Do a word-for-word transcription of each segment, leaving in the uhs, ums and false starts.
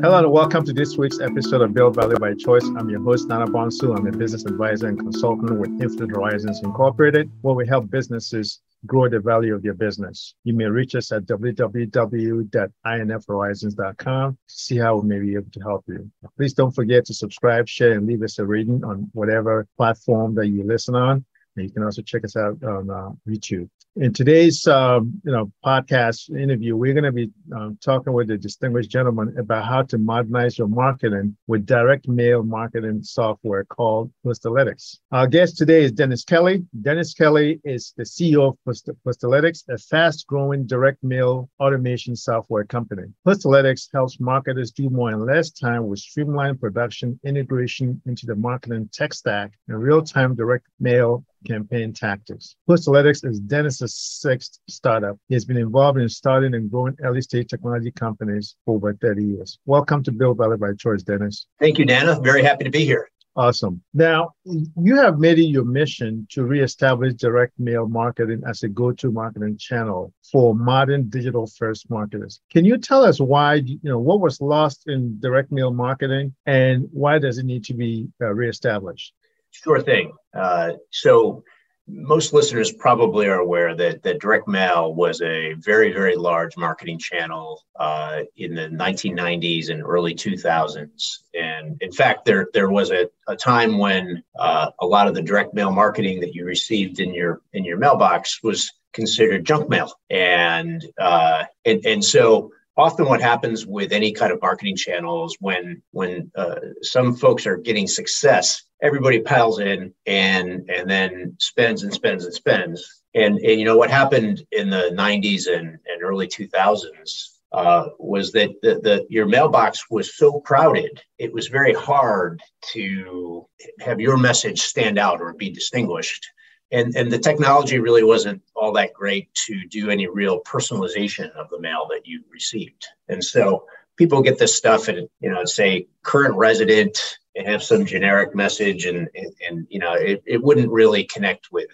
Hello and welcome to this week's episode of Build Value by Choice. I'm your host, Nana Bonsu. I'm a business advisor and consultant with Infinite Horizons Incorporated, where we help businesses grow the value of your business. You may reach us at w w w dot i n f horizons dot com to see how we may be able to help you. Please don't forget to subscribe, share, and leave us a rating on whatever platform that you listen on. And you can also check us out on uh, YouTube. In today's um, you know, podcast interview, we're going to be um, talking with a distinguished gentleman about how to modernize your marketing with direct mail marketing software called Postalytics. Our guest today is Dennis Kelly. Dennis Kelly is the C E O of Post- Postalytics, a fast-growing direct mail automation software company. Postalytics helps marketers do more in less time with streamlined production integration into the marketing tech stack and real-time direct mail campaign tactics. Postalytics is Dennis's sixth startup. He has been involved in starting and growing early-stage technology companies for over thirty years. Welcome to Build Value by Choice, Dennis. Thank you, Nana. Very happy to be here. Awesome. Now, you have made it your mission to reestablish direct mail marketing as a go-to marketing channel for modern digital-first marketers. Can you tell us why, you know, what was lost in direct mail marketing and why does it need to be uh, reestablished? Sure thing. Uh, so most listeners probably are aware that, that direct mail was a very, very large marketing channel uh, in the nineteen nineties and early two thousands. And in fact, there there was a, a time when uh, a lot of the direct mail marketing that you received in your in your mailbox was considered junk mail. And uh, and, and so often what happens with any kind of marketing channels when when uh, some folks are getting success, everybody piles in and and then spends and spends and spends. And, and you know, what happened in the nineties and, and early two thousands uh, was that the, the your mailbox was so crowded, it was very hard to have your message stand out or be distinguished. And and the technology really wasn't all that great to do any real personalization of the mail that you received. And so people get this stuff and, you know, say current resident and have some generic message and, and, and you know, it, it wouldn't really connect with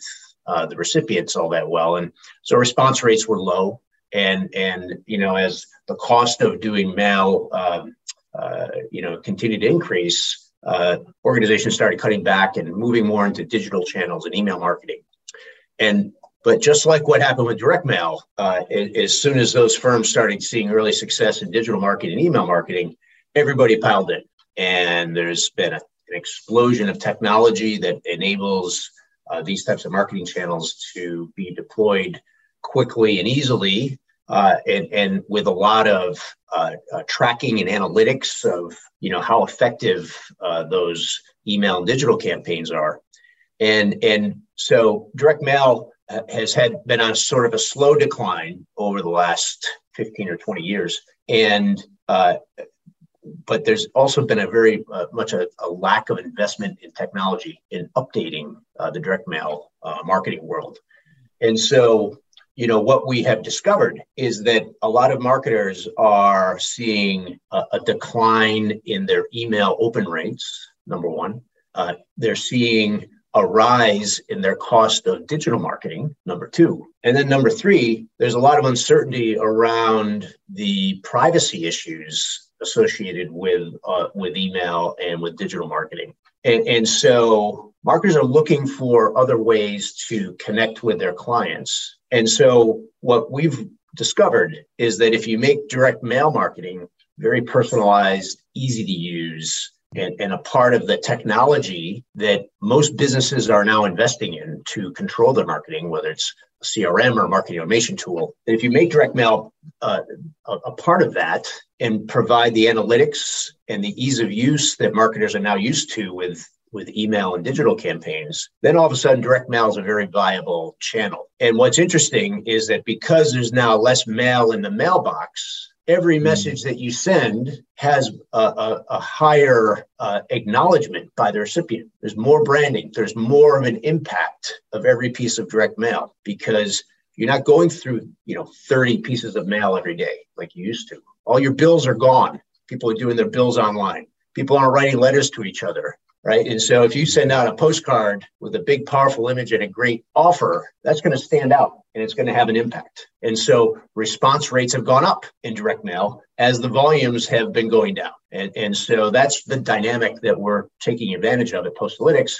uh, the recipients all that well. And so response rates were low. And, and you know, as the cost of doing mail, um, uh, you know, continued to increase, Uh, organizations started cutting back and moving more into digital channels and email marketing. And but just like what happened with direct mail, uh, it, as soon as those firms started seeing early success in digital marketing and email marketing, everybody piled in. And there's been a, an explosion of technology that enables uh, these types of marketing channels to be deployed quickly and easily. Uh, and, and with a lot of uh, uh, tracking and analytics of, you know, how effective uh, those email and digital campaigns are. And and so direct mail has had been on sort of a slow decline over the last fifteen or twenty years. And uh, but there's also been a very uh, much a, a lack of investment in technology in updating uh, the direct mail uh, marketing world. And so, you know, what we have discovered is that a lot of marketers are seeing a, a decline in their email open rates, number one. Uh, they're seeing a rise in their cost of digital marketing, number two. And then number three, there's a lot of uncertainty around the privacy issues associated with uh, with email and with digital marketing. And, and so marketers are looking for other ways to connect with their clients. And so what we've discovered is that if you make direct mail marketing very personalized, easy to use, and, and a part of the technology that most businesses are now investing in to control their marketing, whether it's a C R M or a marketing automation tool, and if you make direct mail uh, a, a part of that and provide the analytics and the ease of use that marketers are now used to with with email and digital campaigns, then all of a sudden direct mail is a very viable channel. And what's interesting is that because there's now less mail in the mailbox, every message that you send has a, a, a higher uh, acknowledgement by the recipient. There's more branding. There's more of an impact of every piece of direct mail because you're not going through, you know, thirty pieces of mail every day like you used to. All your bills are gone. People are doing their bills online. People aren't writing letters to each other. right? And so if you send out a postcard with a big, powerful image and a great offer, that's going to stand out and it's going to have an impact. And so response rates have gone up in direct mail as the volumes have been going down. And, and so that's the dynamic that we're taking advantage of at Postalytics.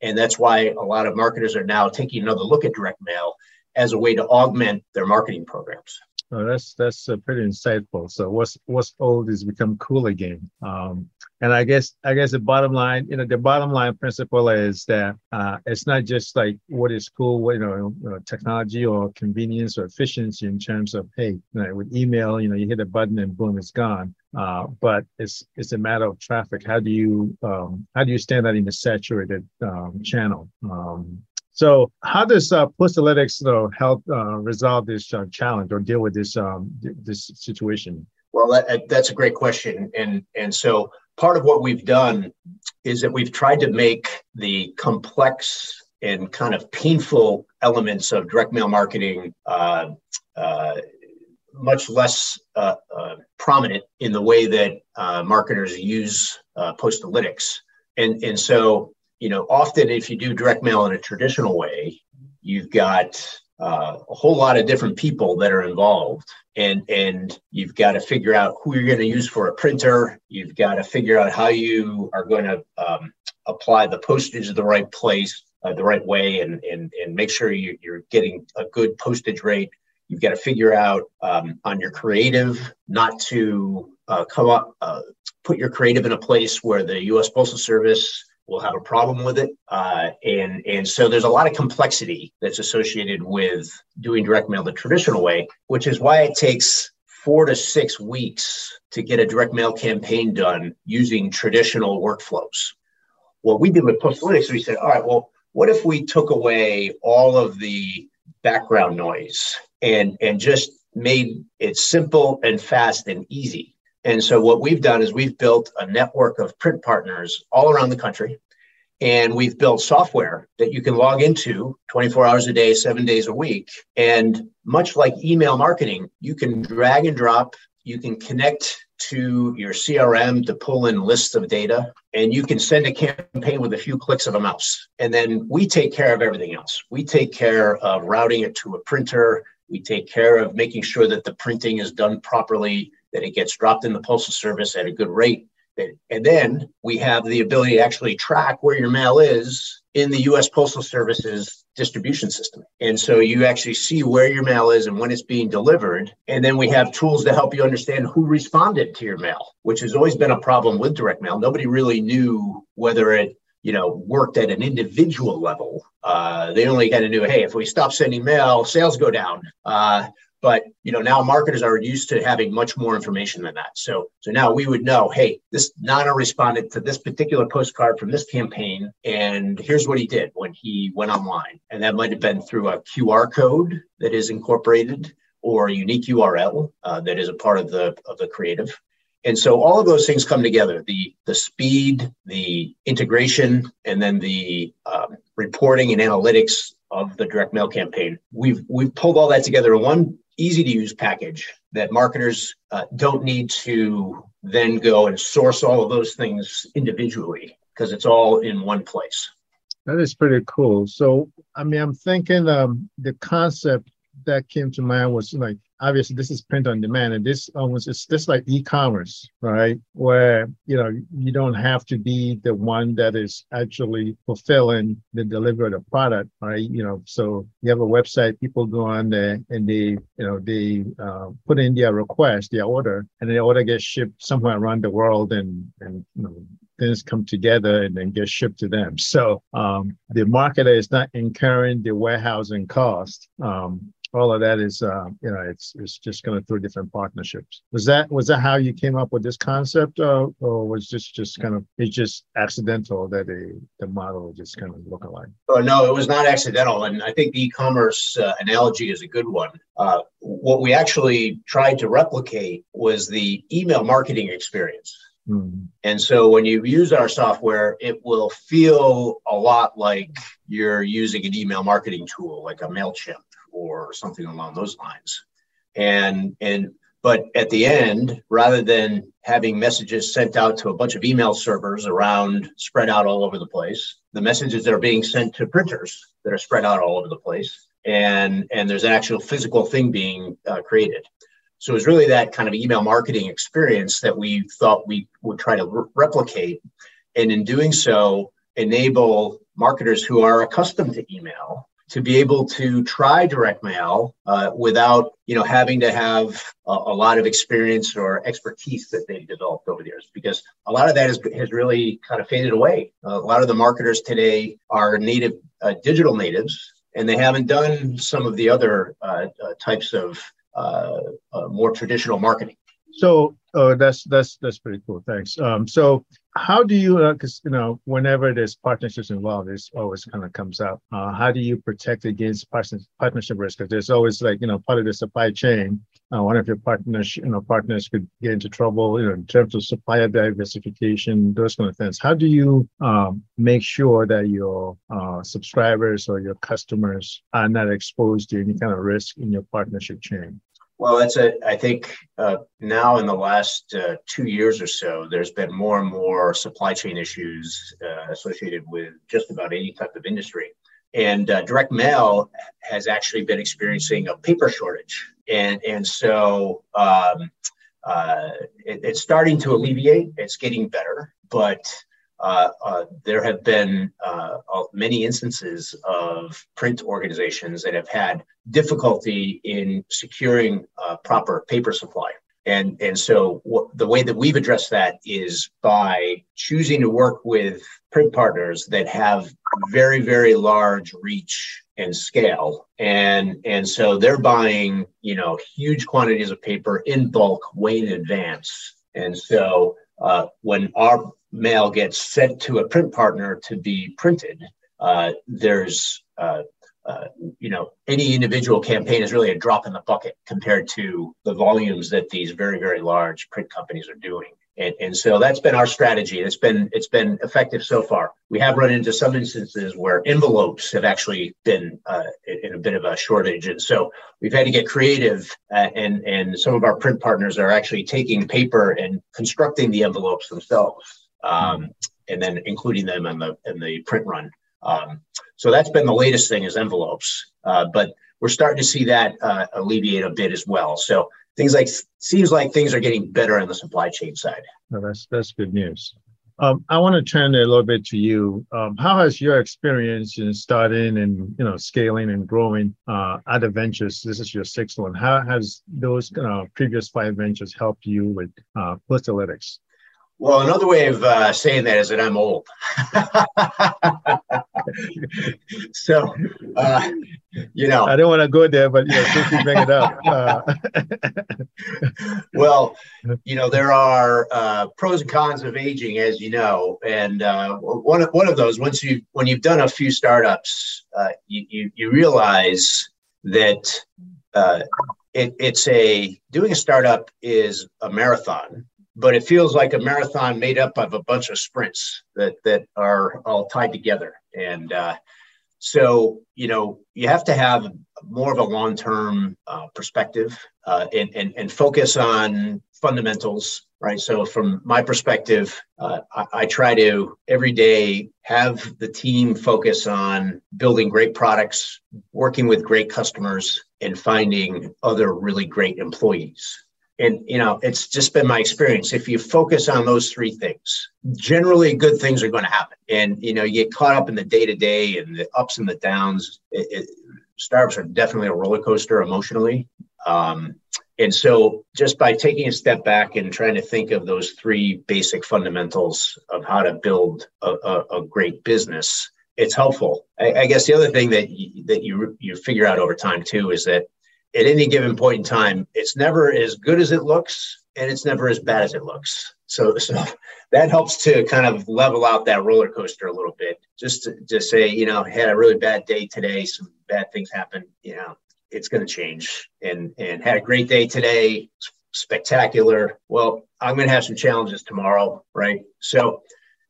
And that's why a lot of marketers are now taking another look at direct mail as a way to augment their marketing programs. Oh, that's that's uh, pretty insightful. So what's what's old is become cool again. Um, and I guess I guess the bottom line, you know, the bottom line principle is that uh, it's not just like what is cool, what, you know, you know, technology or convenience or efficiency in terms of, hey, you know, with email, you know, you hit a button and boom, it's gone. Uh, but it's it's a matter of traffic. How do you um, how do you stand out in the saturated um, channel? Um, So how does uh, Postalytics, you know, help uh, resolve this uh, challenge or deal with this um, th- this situation? Well, that, that's a great question. And, and so part of what we've done is that we've tried to make the complex and kind of painful elements of direct mail marketing uh, uh, much less uh, uh, prominent in the way that uh, marketers use uh, Postalytics. And, and so... You know, often if you do direct mail in a traditional way, you've got uh, a whole lot of different people that are involved, and and you've got to figure out who you're going to use for a printer. You've got to figure out how you are going to um, apply the postage to the right place, uh, the right way, and and and make sure you, you're getting a good postage rate. You've got to figure out um, on your creative not to uh, come up, uh, put your creative in a place where the U S Postal Service we'll have a problem with it. Uh, and, and so there's a lot of complexity that's associated with doing direct mail the traditional way, which is why it takes four to six weeks to get a direct mail campaign done using traditional workflows. What we did with Postalytics, we said, all right, well, what if we took away all of the background noise and, and just made it simple and fast and easy? And so what we've done is we've built a network of print partners all around the country, and we've built software that you can log into twenty-four hours a day, seven days a week. And much like email marketing, you can drag and drop, you can connect to your C R M to pull in lists of data, and you can send a campaign with a few clicks of a mouse. And then we take care of everything else. We take care of routing it to a printer. We take care of making sure that the printing is done properly, that it gets dropped in the Postal Service at a good rate. And then we have the ability to actually track where your mail is in the U S Postal Service's distribution system. And so you actually see where your mail is and when it's being delivered. And then we have tools to help you understand who responded to your mail, which has always been a problem with direct mail. Nobody really knew whether it, you know, worked at an individual level. Uh, they only kind of knew, hey, if we stop sending mail, sales go down. Uh, But, you know, now marketers are used to having much more information than that. So, so now we would know, hey, this Nana responded to this particular postcard from this campaign, and here's what he did when he went online. And that might have been through a Q R code that is incorporated or a unique U R L uh, that is a part of the of the creative. And so all of those things come together, the, the speed, the integration, and then the um, reporting and analytics of the direct mail campaign. We've, we've pulled all that together in one easy to use package that marketers uh, don't need to then go and source all of those things individually, because it's all in one place. That is pretty cool. So, I mean, I'm thinking um, the concept that came to mind was like, obviously this is print on demand, and this almost it's this like e-commerce, right? Where, you know, you don't have to be the one that is actually fulfilling the delivery of the product, right? You know, so you have a website, people go on there and they, you know, they uh, put in their request, their order, and the order gets shipped somewhere around the world, and, and, you know, things come together and then get shipped to them. So um, the marketer is not incurring the warehousing cost. Um, all of that is, uh, you know, it's it's just going through different partnerships. Was that was that how you came up with this concept, or, or was this just kind of it's just accidental that a, the model just kind of look alike? Oh no, it was not accidental, and I think the e-commerce uh, analogy is a good one. Uh, what we actually tried to replicate was the email marketing experience. Mm-hmm. And so when you use our software, it will feel a lot like you're using an email marketing tool, like a MailChimp or something along those lines. And, and But at the end, rather than having messages sent out to a bunch of email servers around, spread out all over the place, the messages that are being sent to printers that are spread out all over the place, and, and there's an actual physical thing being uh, created. So it was really that kind of email marketing experience that we thought we would try to re- replicate. And in doing so, enable marketers who are accustomed to email to be able to try direct mail uh, without, you know, having to have a, a lot of experience or expertise that they've developed over the years, because a lot of that is, has really kind of faded away. Uh, a lot of the marketers today are native uh, digital natives, and they haven't done some of the other uh, uh, types of uh, uh, more traditional marketing. So uh, that's that's that's pretty cool. Thanks. Um, so how do you, because uh, you know, whenever there's partnerships involved, this always kind of comes up. Uh, how do you protect against partnership risk? Because there's always, like, you know, part of the supply chain. Uh, one of your partners, you know, partners could get into trouble, you know, in terms of supplier diversification, those kind of things. How do you um, make sure that your uh, subscribers or your customers are not exposed to any kind of risk in your partnership chain? Well, that's a, I think uh, now in the last uh, two years or so, there's been more and more supply chain issues uh, associated with just about any type of industry. And uh, direct mail has actually been experiencing a paper shortage. And, and so um, uh, it, it's starting to alleviate. It's getting better. But uh, uh, there have been uh, many instances of print organizations that have had difficulty in securing uh, proper paper supply. And, and so what, the way that we've addressed that is by choosing to work with print partners that have very, very large reach and scale. And, and so they're buying, you know, huge quantities of paper in bulk way in advance. And so uh, when our mail gets sent to a print partner to be printed, uh, there's uh, Uh, you know, any individual campaign is really a drop in the bucket compared to the volumes that these very, very large print companies are doing. And, and so that's been our strategy. It's been, it's been effective so far. We have run into some instances where envelopes have actually been uh, in a bit of a shortage. And so we've had to get creative uh, and, and some of our print partners are actually taking paper and constructing the envelopes themselves um, and then including them in the, in the print run. Um, so that's been the latest thing is envelopes, uh, but we're starting to see that uh, alleviate a bit as well. So things like seems like things are getting better on the supply chain side. Well, that's that's good news. Um, I want to turn a little bit to you. Um, how has your experience in starting and, you know, scaling and growing uh, other ventures? This is your sixth one. How has those uh, previous five ventures helped you with uh, Postalytics? Well, another way of uh, saying that is that I'm old. so, uh, you know. I don't want to go there, but you know, since you bring it up. Uh. Well, you know, there are uh, pros and cons of aging, as you know. And uh, one, of, one of those, once you when you've done a few startups, uh, you, you, you realize that uh, it, it's a doing a startup is a marathon. But it feels like a marathon made up of a bunch of sprints that that are all tied together. And uh, so, you know, you have to have more of a long-term uh, perspective uh, and, and, and focus on fundamentals, right? So from my perspective, uh, I, I try to every day have the team focus on building great products, working with great customers, and finding other really great employees. And, you know, it's just been my experience. If you focus on those three things, generally good things are going to happen. And, you know, you get caught up in the day to day and the ups and the downs. It, it, startups are definitely a roller coaster emotionally. Um, and so just by taking a step back and trying to think of those three basic fundamentals of how to build a, a, a great business, it's helpful. I, I guess the other thing that you, that you you figure out over time, too, is that at any given point in time, it's never as good as it looks, and it's never as bad as it looks. So, so that helps to kind of level out that roller coaster a little bit. Just to, to say, you know, had a really bad day today, some bad things happened. You know, it's going to change. And and had a great day today, spectacular. Well, I'm going to have some challenges tomorrow, right? So,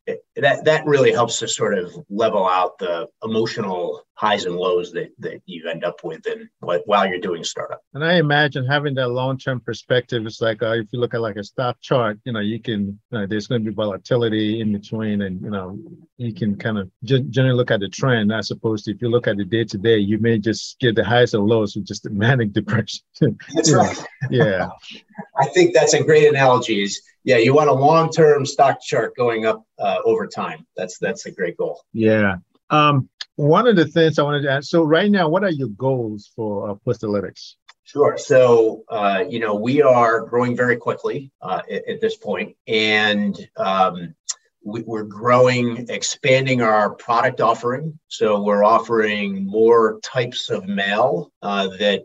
it, that that really helps to sort of level out the emotional highs and lows that, that you end up with and while you're doing startup. And I imagine having that long-term perspective is like, uh, if you look at like a stock chart, you know, you can, you know, there's going to be volatility in between and, you know, you can kind of g- generally look at the trend as opposed to if you look at the day-to-day, you may just get the highs and lows with just a manic depression. That's right. Yeah. I think that's a great analogy is, yeah, you want a long-term stock chart going up uh, over time. That's, that's a great goal. Yeah. Um, One of the things I wanted to ask, so right now, what are your goals for uh, Postalytics? Sure. So, uh, you know, we are growing very quickly uh, at, at this point, and um, we, we're growing, expanding our product offering. So we're offering more types of mail uh, that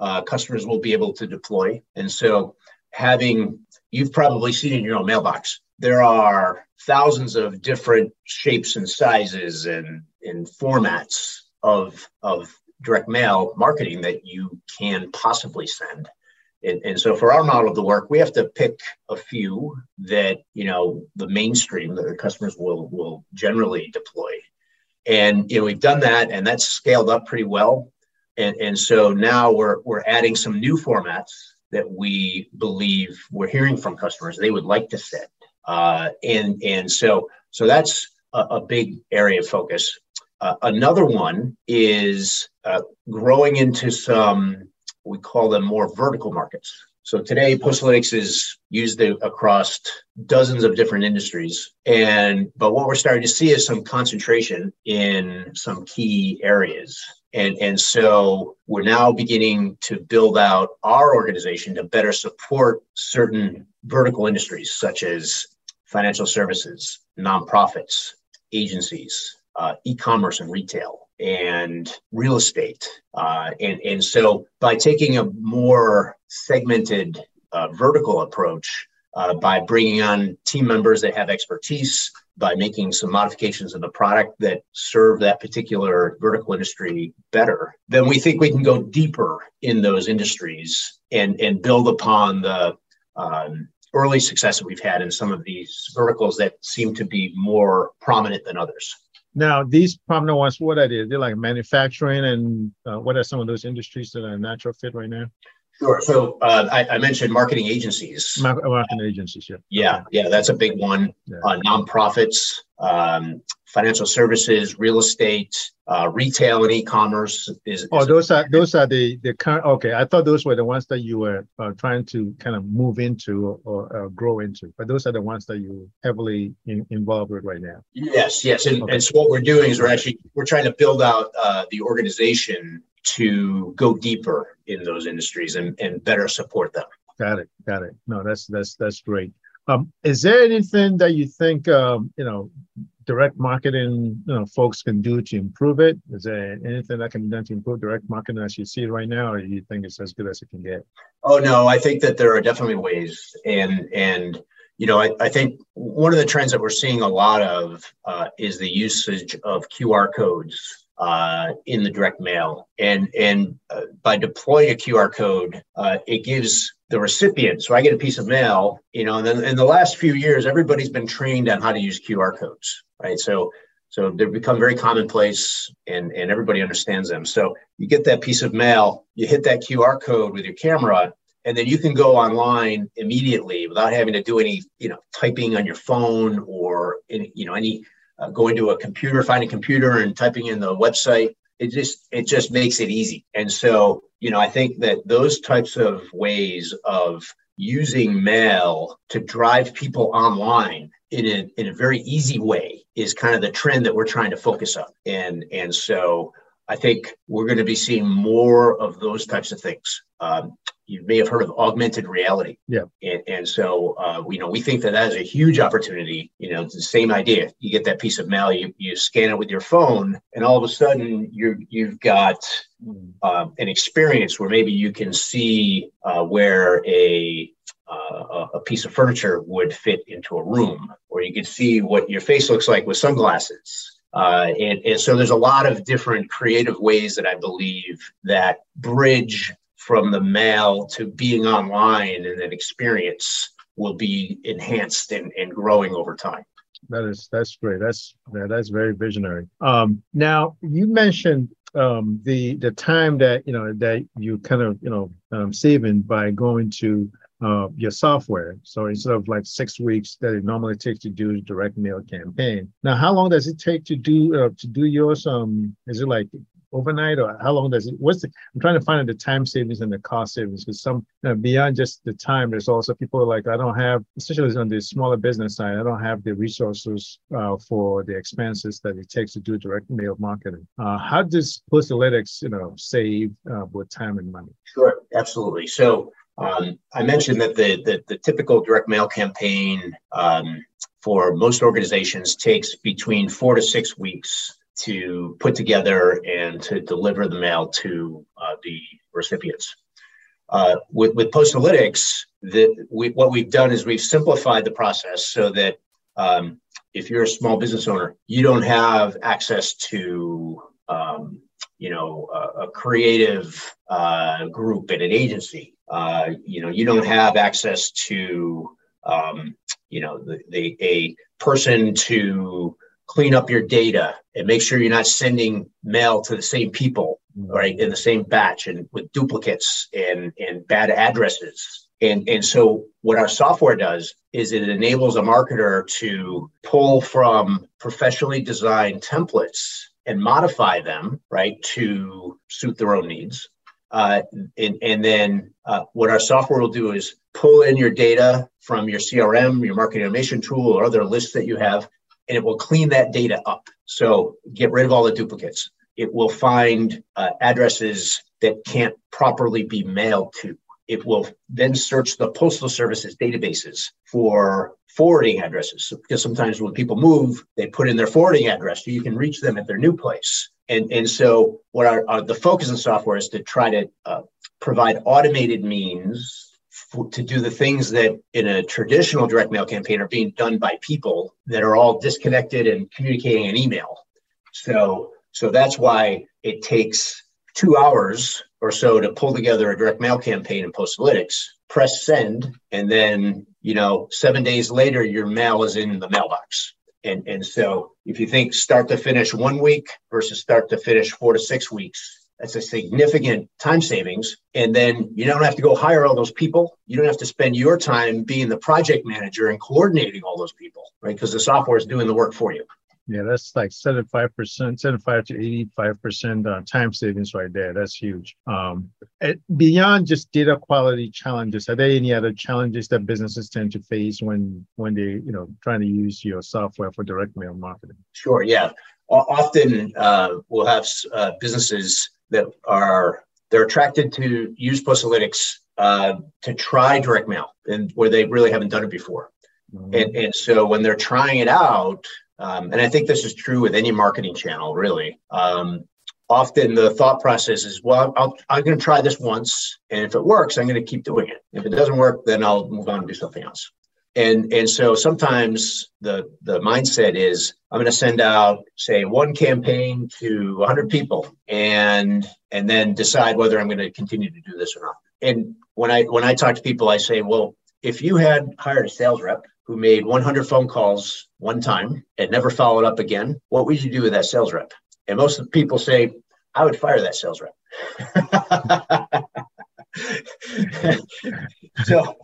uh, customers will be able to deploy. And so having, you've probably seen in your own mailbox, there are thousands of different shapes and sizes and in formats of of direct mail marketing that you can possibly send. And, and so for our model of the work, we have to pick a few that, you know, the mainstream that the customers will will generally deploy. And, you know, we've done that and that's scaled up pretty well. And, and so now we're we're adding some new formats that we believe we're hearing from customers they would like to send. Uh, and, and so, so that's a, a big area of focus. Uh, another one is uh, growing into some, we call them more vertical markets. So today, Postalytics is used across dozens of different industries. And, but what we're starting to see is some concentration in some key areas. And, and so we're now beginning to build out our organization to better support certain vertical industries, such as financial services, nonprofits, agencies, uh, e-commerce and retail, and real estate. Uh, and, and so by taking a more segmented uh, vertical approach, uh, by bringing on team members that have expertise, by making some modifications in the product that serve that particular vertical industry better, then we think we can go deeper in those industries and, and build upon the um, early success that we've had in some of these verticals that seem to be more prominent than others. Now, these prominent ones, what are they? They're like manufacturing, and uh, what are some of those industries that are a natural fit right now? Sure. So uh, I, I mentioned marketing agencies. Marketing agencies, yeah. Yeah, yeah, that's a big one. Yeah. Uh, nonprofits, um, financial services, real estate, uh, retail, and e-commerce is. is oh, those are those are the the current. Okay, I thought those were the ones that you were uh, trying to kind of move into or, or uh, grow into, but those are the ones that you're heavily in, involved with right now. Yes, yes, and, okay. and so what we're doing is we're actually we're trying to build out uh, the organization to go deeper in those industries and, and better support them. Got it. Got it. No, that's that's that's great. Um, is there anything that you think um, you know direct marketing you know folks can do to improve it? Is there anything that can be done to improve direct marketing as you see it right now, or you think it's as good as it can get? Oh no, I think that there are definitely ways, and and you know I, I think one of the trends that we're seeing a lot of uh, is the usage of Q R codes. Uh, in the direct mail. And and uh, by deploying a Q R code, uh, it gives the recipient, so I get a piece of mail, you know, and then in the last few years, everybody's been trained on how to use Q R codes, right? So so they've become very commonplace and, and everybody understands them. So you get that piece of mail, you hit that Q R code with your camera, and then you can go online immediately without having to do any, you know, typing on your phone or, any, you know, any Uh, going to a computer, find a computer and typing in the website, it just it just makes it easy. And so, you know, I think that those types of ways of using mail to drive people online in a, in a very easy way is kind of the trend that we're trying to focus on. And, and so I think we're going to be seeing more of those types of things. Um, you may have heard of augmented reality. Yeah. And, and so, uh, you know, we think that that is a huge opportunity. You know, it's the same idea. You get that piece of mail, you, you scan it with your phone, and all of a sudden you're, you've got um, an experience where maybe you can see uh, where a, uh, a piece of furniture would fit into a room, or you can see what your face looks like with sunglasses. Uh, and, and so there's a lot of different creative ways that I believe that bridge from the mail to being online and that experience will be enhanced and, and growing over time. That is, that's great. That's, that's very visionary. Um, now you mentioned, um, the, the time that, you know, that you kind of, you know, um, saving by going to, uh, your software. So instead of like six weeks that it normally takes to do a direct mail campaign. Now, how long does it take to do, uh, to do yours? Um, is it like overnight, or how long does it, what's the, I'm trying to find out the time savings and the cost savings, because some, you know, beyond just the time, there's also people like, I don't have, especially on the smaller business side, I don't have the resources uh, for the expenses that it takes to do direct mail marketing. Uh, how does Postalytics, you know, save uh, both time and money? Sure, absolutely. So um, I mentioned that the, the, the typical direct mail campaign um, for most organizations takes between four to six weeks to put together and to deliver the mail to uh, the recipients. Uh, with, with Postalytics, the, we, what we've done is we've simplified the process so that um, if you're a small business owner, you don't have access to um, you know, a, a creative uh, group at an agency. Uh, you know, you don't have access to um, you know, the, the, a person to clean up your data and make sure you're not sending mail to the same people, right, in the same batch and with duplicates and, and bad addresses. And, and so what our software does is it enables a marketer to pull from professionally designed templates and modify them, right, to suit their own needs. Uh, and, and then uh, what our software will do is pull in your data from your C R M, your marketing automation tool, or other lists that you have, and it will clean that data up. So get rid of all the duplicates. It will find uh, addresses that can't properly be mailed to. It will then search the postal services databases for forwarding addresses, because sometimes when people move, they put in their forwarding address so you can reach them at their new place. And, and so what our, our, the focus in software is to try to uh, provide automated means to do the things that in a traditional direct mail campaign are being done by people that are all disconnected and communicating in email. So, so that's why it takes two hours or so to pull together a direct mail campaign in Postalytics, press send, and then, you know, seven days later, your mail is in the mailbox. And, and so if you think start to finish one week versus start to finish four to six weeks, that's a significant time savings. And then you don't have to go hire all those people. You don't have to spend your time being the project manager and coordinating all those people, right? Because the software is doing the work for you. Yeah, that's like seventy-five percent, seventy-five to eighty-five percent uh, time savings right there. That's huge. Um, it, beyond just data quality challenges, are there any other challenges that businesses tend to face when when they, you know, trying to use your software for direct mail marketing? Sure, yeah. O- often uh, we'll have uh, businesses that are, they're attracted to use Postalytics uh, to try direct mail, and where they really haven't done it before. Mm-hmm. And, and so when they're trying it out, um, and I think this is true with any marketing channel, really, um, often the thought process is, well, I'll, I'm going to try this once, and if it works, I'm going to keep doing it. If it doesn't work, then I'll move on and do something else. And, and so sometimes the, the mindset is, I'm going to send out, say, one campaign to one hundred people and and then decide whether I'm going to continue to do this or not. And when I when I talk to people, I say, well, if you had hired a sales rep who made one hundred phone calls one time and never followed up again, what would you do with that sales rep? And most of the people say, I would fire that sales rep. so...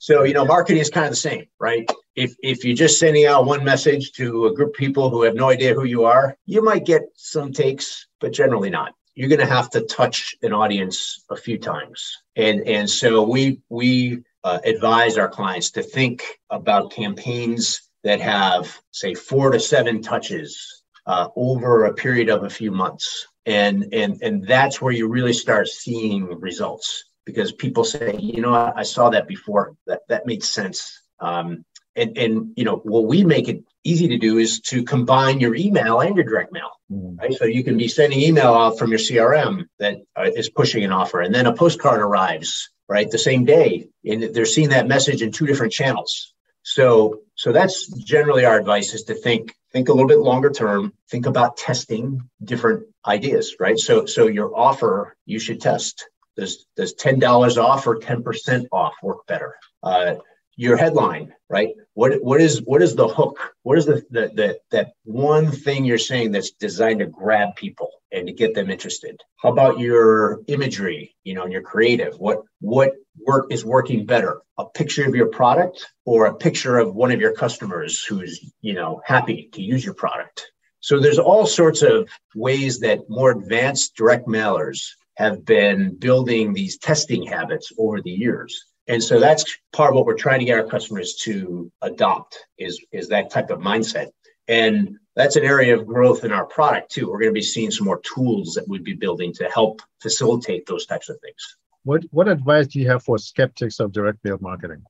So, you know, marketing is kind of the same, right? If if you're just sending out one message to a group of people who have no idea who you are, you might get some takes, but generally not. You're going to have to touch an audience a few times. And, and so we, we uh, advise our clients to think about campaigns that have, say, four to seven touches uh, over a period of a few months. And, and, and that's where you really start seeing results. Because people say, you know, I saw that before. That that makes sense. Um, and and you know, what we make it easy to do is to combine your email and your direct mail, mm-hmm. right? So you can be sending email out from your C R M that is pushing an offer, and then a postcard arrives, right, the same day, and they're seeing that message in two different channels. So so that's generally our advice: is to think think a little bit longer term. Think about testing different ideas, right? So so your offer you should test. Does, does ten dollars off or ten percent off work better? Uh, your headline, right? What what is what is the hook? What is the, the, the that one thing you're saying that's designed to grab people and to get them interested? How about your imagery, you know, and your creative? What what work is working better? A picture of your product or a picture of one of your customers who's, you know, happy to use your product? So there's all sorts of ways that more advanced direct mailers have been building these testing habits over the years. And so that's part of what we're trying to get our customers to adopt is, is that type of mindset. And that's an area of growth in our product too. We're going to be seeing some more tools that we'd be building to help facilitate those types of things. What what advice do you have for skeptics of direct mail marketing?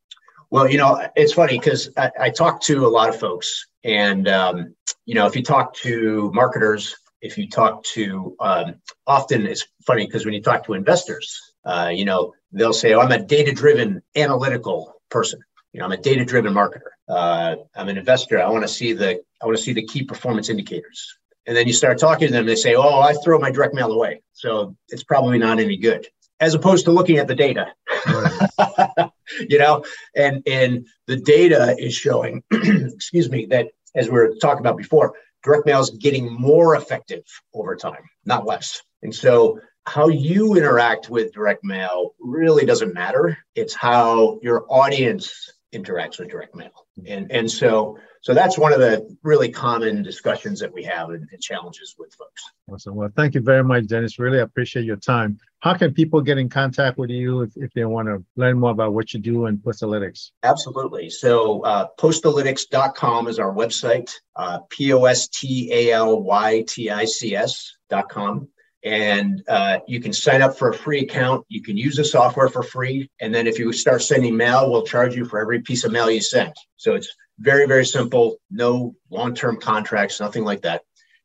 Well, you know, it's funny because I, I talk to a lot of folks and, um, you know, if you talk to marketers, if you talk to, um, often it's funny because when you talk to investors, uh, you know, they'll say, oh, I'm a data-driven analytical person. You know, I'm a data-driven marketer. Uh, I'm an investor. I want to see the I want to see the key performance indicators. And then you start talking to them. They say, oh, I throw my direct mail away. So it's probably not any good, as opposed to looking at the data. Right. You know, and and the data is showing, excuse me, that as we were talking about before, direct mail is getting more effective over time, not less. And so how you interact with direct mail really doesn't matter. It's how your audience interacts with direct mail. And and so so that's one of the really common discussions that we have and, and challenges with folks. Awesome. Well, thank you very much, Dennis. Really appreciate your time. How can people get in contact with you if, if they want to learn more about what you do in Postalytics? Absolutely. So uh, postalytics dot com is our website, uh, P O S T A L Y T I C S dot com. And uh, you can sign up for a free account. You can use the software for free. And then if you start sending mail, we'll charge you for every piece of mail you send. So it's very, very simple. No long-term contracts, nothing like that.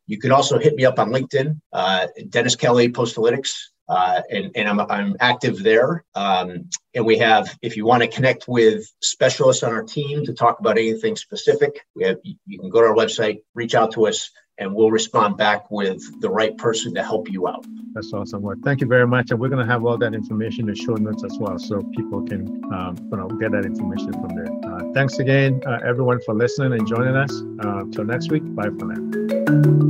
You can also hit me up on LinkedIn, uh, Dennis Kelly, Postalytics, uh, and, and I'm, I'm active there. Um, and we have, if you want to connect with specialists on our team to talk about anything specific, we have, you can go to our website, reach out to us, and we'll respond back with the right person to help you out. That's awesome. Well, thank you very much. And we're going to have all that information in the show notes as well, so people can um, you know, get that information from there. Uh, thanks again, uh, everyone, for listening and joining us. Uh, till next week, bye for now.